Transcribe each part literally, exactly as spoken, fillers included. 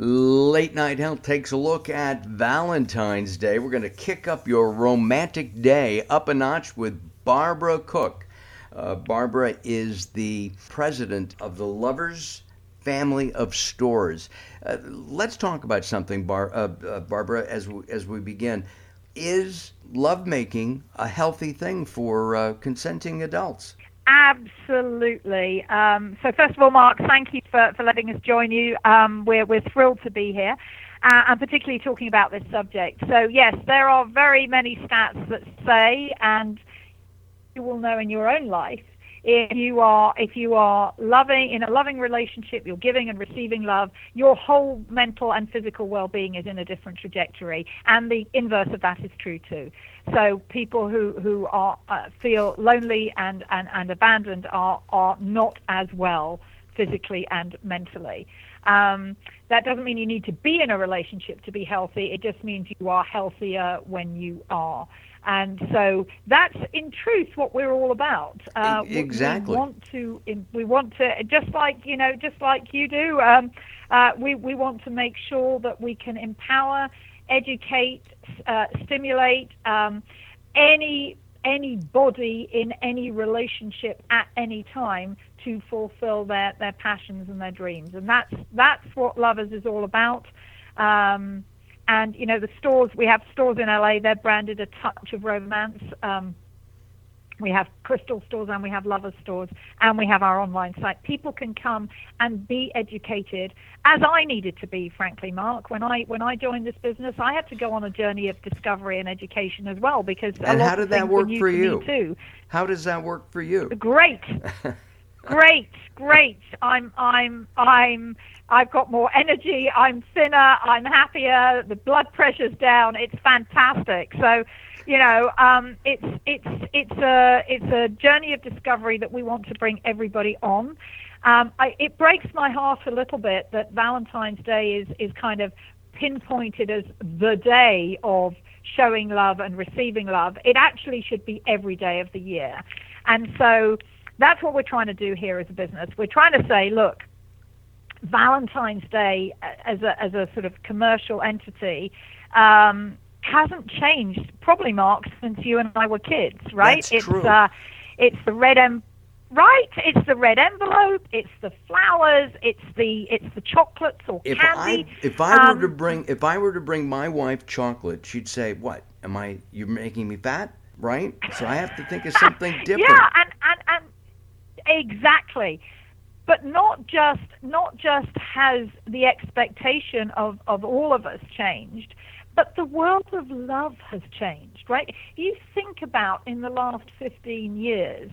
Late Night Health takes a look at Valentine's Day. We're going to kick up your romantic day up a notch with Barbara Cook. Uh, Barbara is the president of the Lovers Family of Stores. Uh, let's talk about something, Bar- uh, uh, Barbara, as we, as we begin. Is lovemaking a healthy thing for uh, consenting adults? Absolutely. Um, so first of all, Mark, thank you for, for letting us join you. Um, we're, we're thrilled to be here, uh, and particularly talking about this subject. So yes, there are very many stats that say, and you will know in your own life, if you are if you are loving, in a loving relationship, you're giving and receiving love, your whole mental and physical well-being is in a different trajectory, and the inverse of that is true too. So people who who are uh, feel lonely and, and, and abandoned are are not as well physically and mentally. Um, that doesn't mean you need to be in a relationship to be healthy. It just means you are healthier when you are. And so that's, in truth, what we're all about. Uh, exactly. We want to, we want to, just like you know, just like you do. Um, uh, we we want to make sure that we can empower, educate, uh, stimulate um, any anybody in any relationship at any time to fulfill their, their passions and their dreams. And that's that's what Lovers is all about. Um, And, you know, the stores, we have stores in L A, they're branded A Touch of Romance. Um, we have Crystal stores and we have Lovers stores and we have our online site. People can come and be educated, as I needed to be, frankly, Mark. When I when I joined this business, I had to go on a journey of discovery and education as well. Because and how did that work for you? Too. How does that work for you? Great. Great, great. I'm, I'm, I'm, I've got more energy. I'm thinner. I'm happier. The blood pressure's down. It's fantastic. So, you know, um, it's, it's, it's a, it's a journey of discovery that we want to bring everybody on. Um, I, it breaks my heart a little bit that Valentine's Day is, is kind of pinpointed as the day of showing love and receiving love. It actually should be every day of the year. And so, that's what we're trying to do here as a business. We're trying to say, look, Valentine's Day as a as a sort of commercial entity um, hasn't changed, probably, Mark, since you and I were kids, right? That's it's true. Uh, it's the red em- right? It's the red envelope. It's the flowers. It's the it's the chocolates or if candy. I, if I um, were to bring if I were to bring my wife chocolate, she'd say, "What? Am I? You're making me fat, right?" So I have to think of something different. Yeah, and and. and Exactly. But not just not just has the expectation of, of all of us changed, but the world of love has changed, right? You think about in the last fifteen years,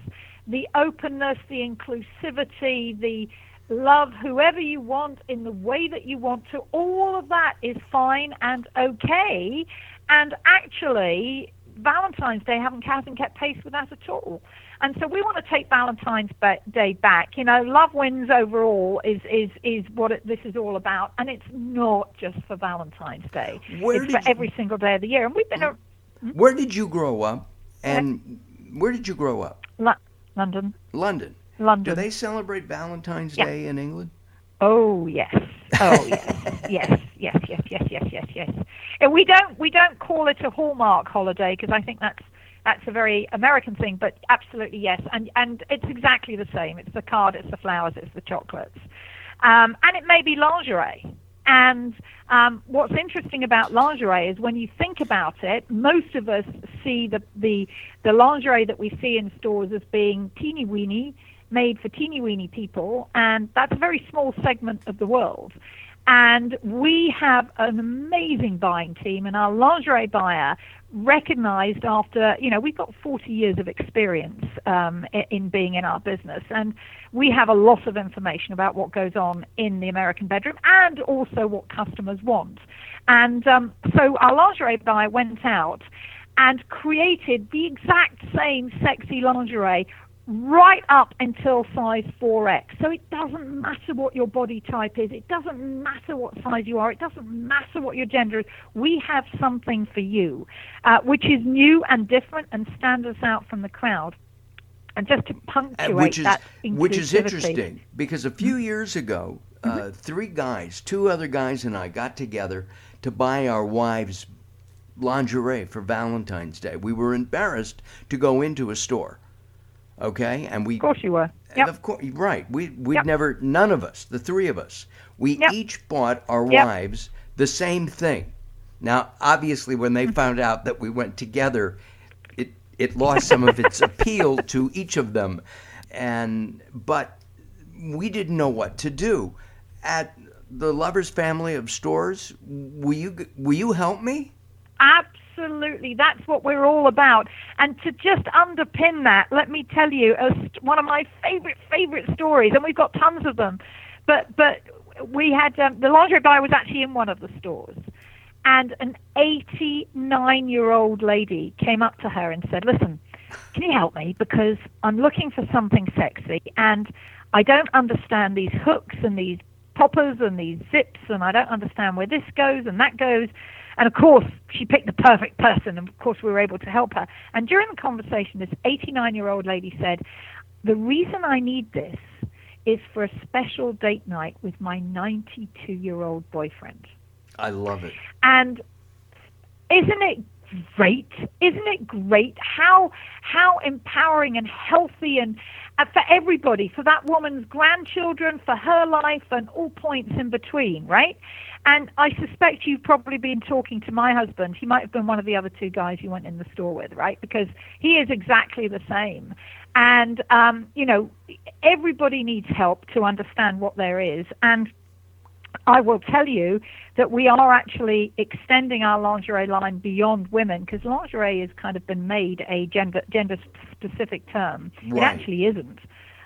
the openness, the inclusivity, the love whoever you want in the way that you want to, all of that is fine and okay. And actually, Valentine's Day haven't, hasn't kept pace with that at all. And so we want to take Valentine's Day back. You know, love wins overall is is, is what it, this is all about. And it's not just for Valentine's Day. Where it's for you, every single day of the year. And we've been a, Where did you grow up? And where did you grow up? Lo- London. London. London. Do they celebrate Valentine's yeah. Day in England? Oh, yes. Oh, yes. Yes, yes, yes, yes, yes, yes, yes. And we don't, we don't call it a Hallmark holiday because I think that's, That's a very American thing, but absolutely yes. And and it's exactly the same. It's the card, it's the flowers, it's the chocolates. Um, and it may be lingerie. And um, what's interesting about lingerie is when you think about it, most of us see the, the, the lingerie that we see in stores as being teeny-weeny, made for teeny-weeny people, and that's a very small segment of the world. And we have an amazing buying team, and our lingerie buyer recognized after, you know, we've got forty years of experience um, in being in our business, and we have a lot of information about what goes on in the American bedroom and also what customers want. And um, so our lingerie buyer went out and created the exact same sexy lingerie right up until size four X. So it doesn't matter what your body type is. It doesn't matter what size you are. It doesn't matter what your gender is. We have something for you, uh, which is new and different and stands us out from the crowd. And just to punctuate uh, which is, that inclusivity. Which is interesting because a few years ago, uh, three guys, two other guys and I got together to buy our wives lingerie for Valentine's Day. We were embarrassed to go into a store. Okay, and we. Of course you were. Yep. Of course, right. We we yep. never. None of us, the three of us, we yep. each bought our yep. wives the same thing. Now, obviously, when they found out that we went together, it it lost some of its appeal to each of them, and but we didn't know what to do. At the Lovers Family of Stores, will you will you help me? Absolutely. Absolutely, that's what we're all about. And to just underpin that, let me tell you a, one of my favorite favorite stories, and we've got tons of them. But but we had um, the lingerie guy was actually in one of the stores, and an eighty-nine-year-old lady came up to her and said, "Listen, can you help me? Because I'm looking for something sexy, and I don't understand these hooks and these poppers and these zips, and I don't understand where this goes and that goes." And, of course, she picked the perfect person, and, of course, we were able to help her. And during the conversation, this eighty-nine-year-old lady said, "The reason I need this is for a special date night with my ninety-two-year-old boyfriend." I love it. And isn't it great? Isn't it great? How how empowering and healthy and uh, for everybody, for that woman's grandchildren, for her life, and all points in between, right? And I suspect you've probably been talking to my husband. He might have been one of the other two guys you went in the store with, right? Because he is exactly the same. And, um, you know, everybody needs help to understand what there is. And I will tell you that we are actually extending our lingerie line beyond women, because lingerie has kind of been made a gender, gender-specific term. Right. It actually isn't.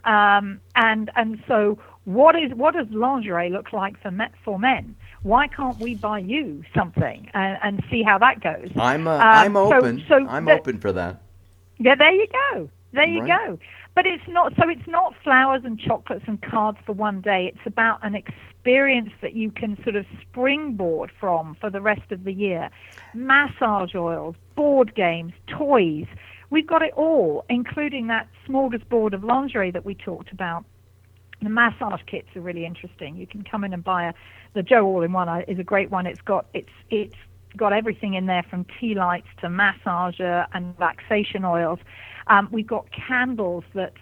Um, and and so what is what does lingerie look like for men, for men? Why can't we buy you something and, and see how that goes? I'm uh, um, I'm open. So, so I'm the, open for that. Yeah, there you go. There you right. go. But it's not so. It's not flowers and chocolates and cards for one day. It's about an experience that you can sort of springboard from for the rest of the year. Massage oils, board games, toys. We've got it all, including that smorgasbord of lingerie that we talked about. The massage kits are really interesting. You can come in and buy a, the Joe All-In-One is a great one. It's got it's it's got everything in there, from tea lights to massager and relaxation oils. Um, we've got candles that,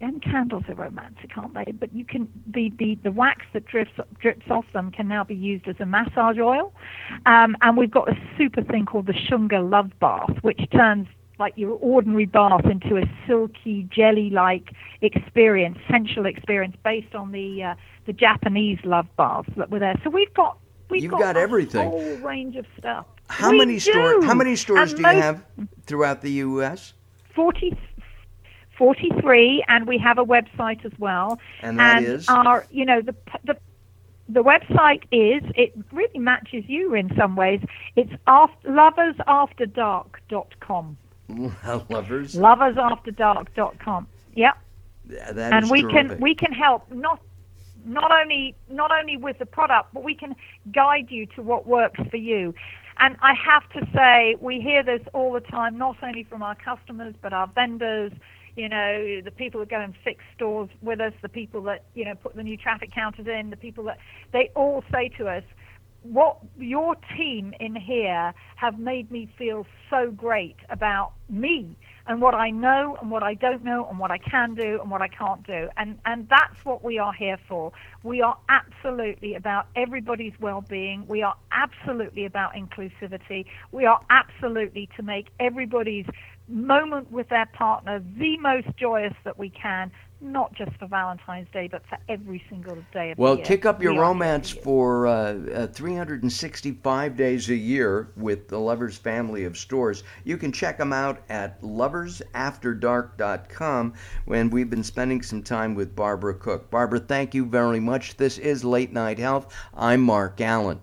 and candles are romantic, aren't they? But you can the the, the wax that drips drips off them can now be used as a massage oil. Um, and we've got a super thing called the Shunga Love Bath, which turns like your ordinary bath into a silky, jelly-like experience, sensual experience, based on the uh, the Japanese love baths that were there. So we've got we've You've got, got everything. A whole range of stuff. How we many stores? How many stores and do most, you have throughout the U S? Forty. forty-three, and we have a website as well. And that and is our, you know, the the. The website is, it really matches you in some ways. It's after, lovers after dark dot com. Lovers? lovers after dark dot com. Yep. Yeah, that and is we terrific. can we can help not not only not only with the product, but we can guide you to what works for you. And I have to say, we hear this all the time, not only from our customers but our vendors. You know, the people that go and fix stores with us, the people that, you know, put the new traffic counters in, the people that, they all say to us, what your team in here have made me feel so great about me and what I know and what I don't know and what I can do and what I can't do. And and that's what we are here for. We are absolutely about everybody's well-being. We are absolutely about inclusivity. We are absolutely to make everybody's moment with their partner the most joyous that we can, not just for Valentine's Day, but for every single day of well, the year. Well, kick up your we romance for uh, uh, three hundred sixty-five days a year with the Lovers Family of Stores. You can check them out at lovers after dark dot com, and we've been spending some time with Barbara Cook. Barbara, thank you very much. This is Late Night Health. I'm Mark Allen.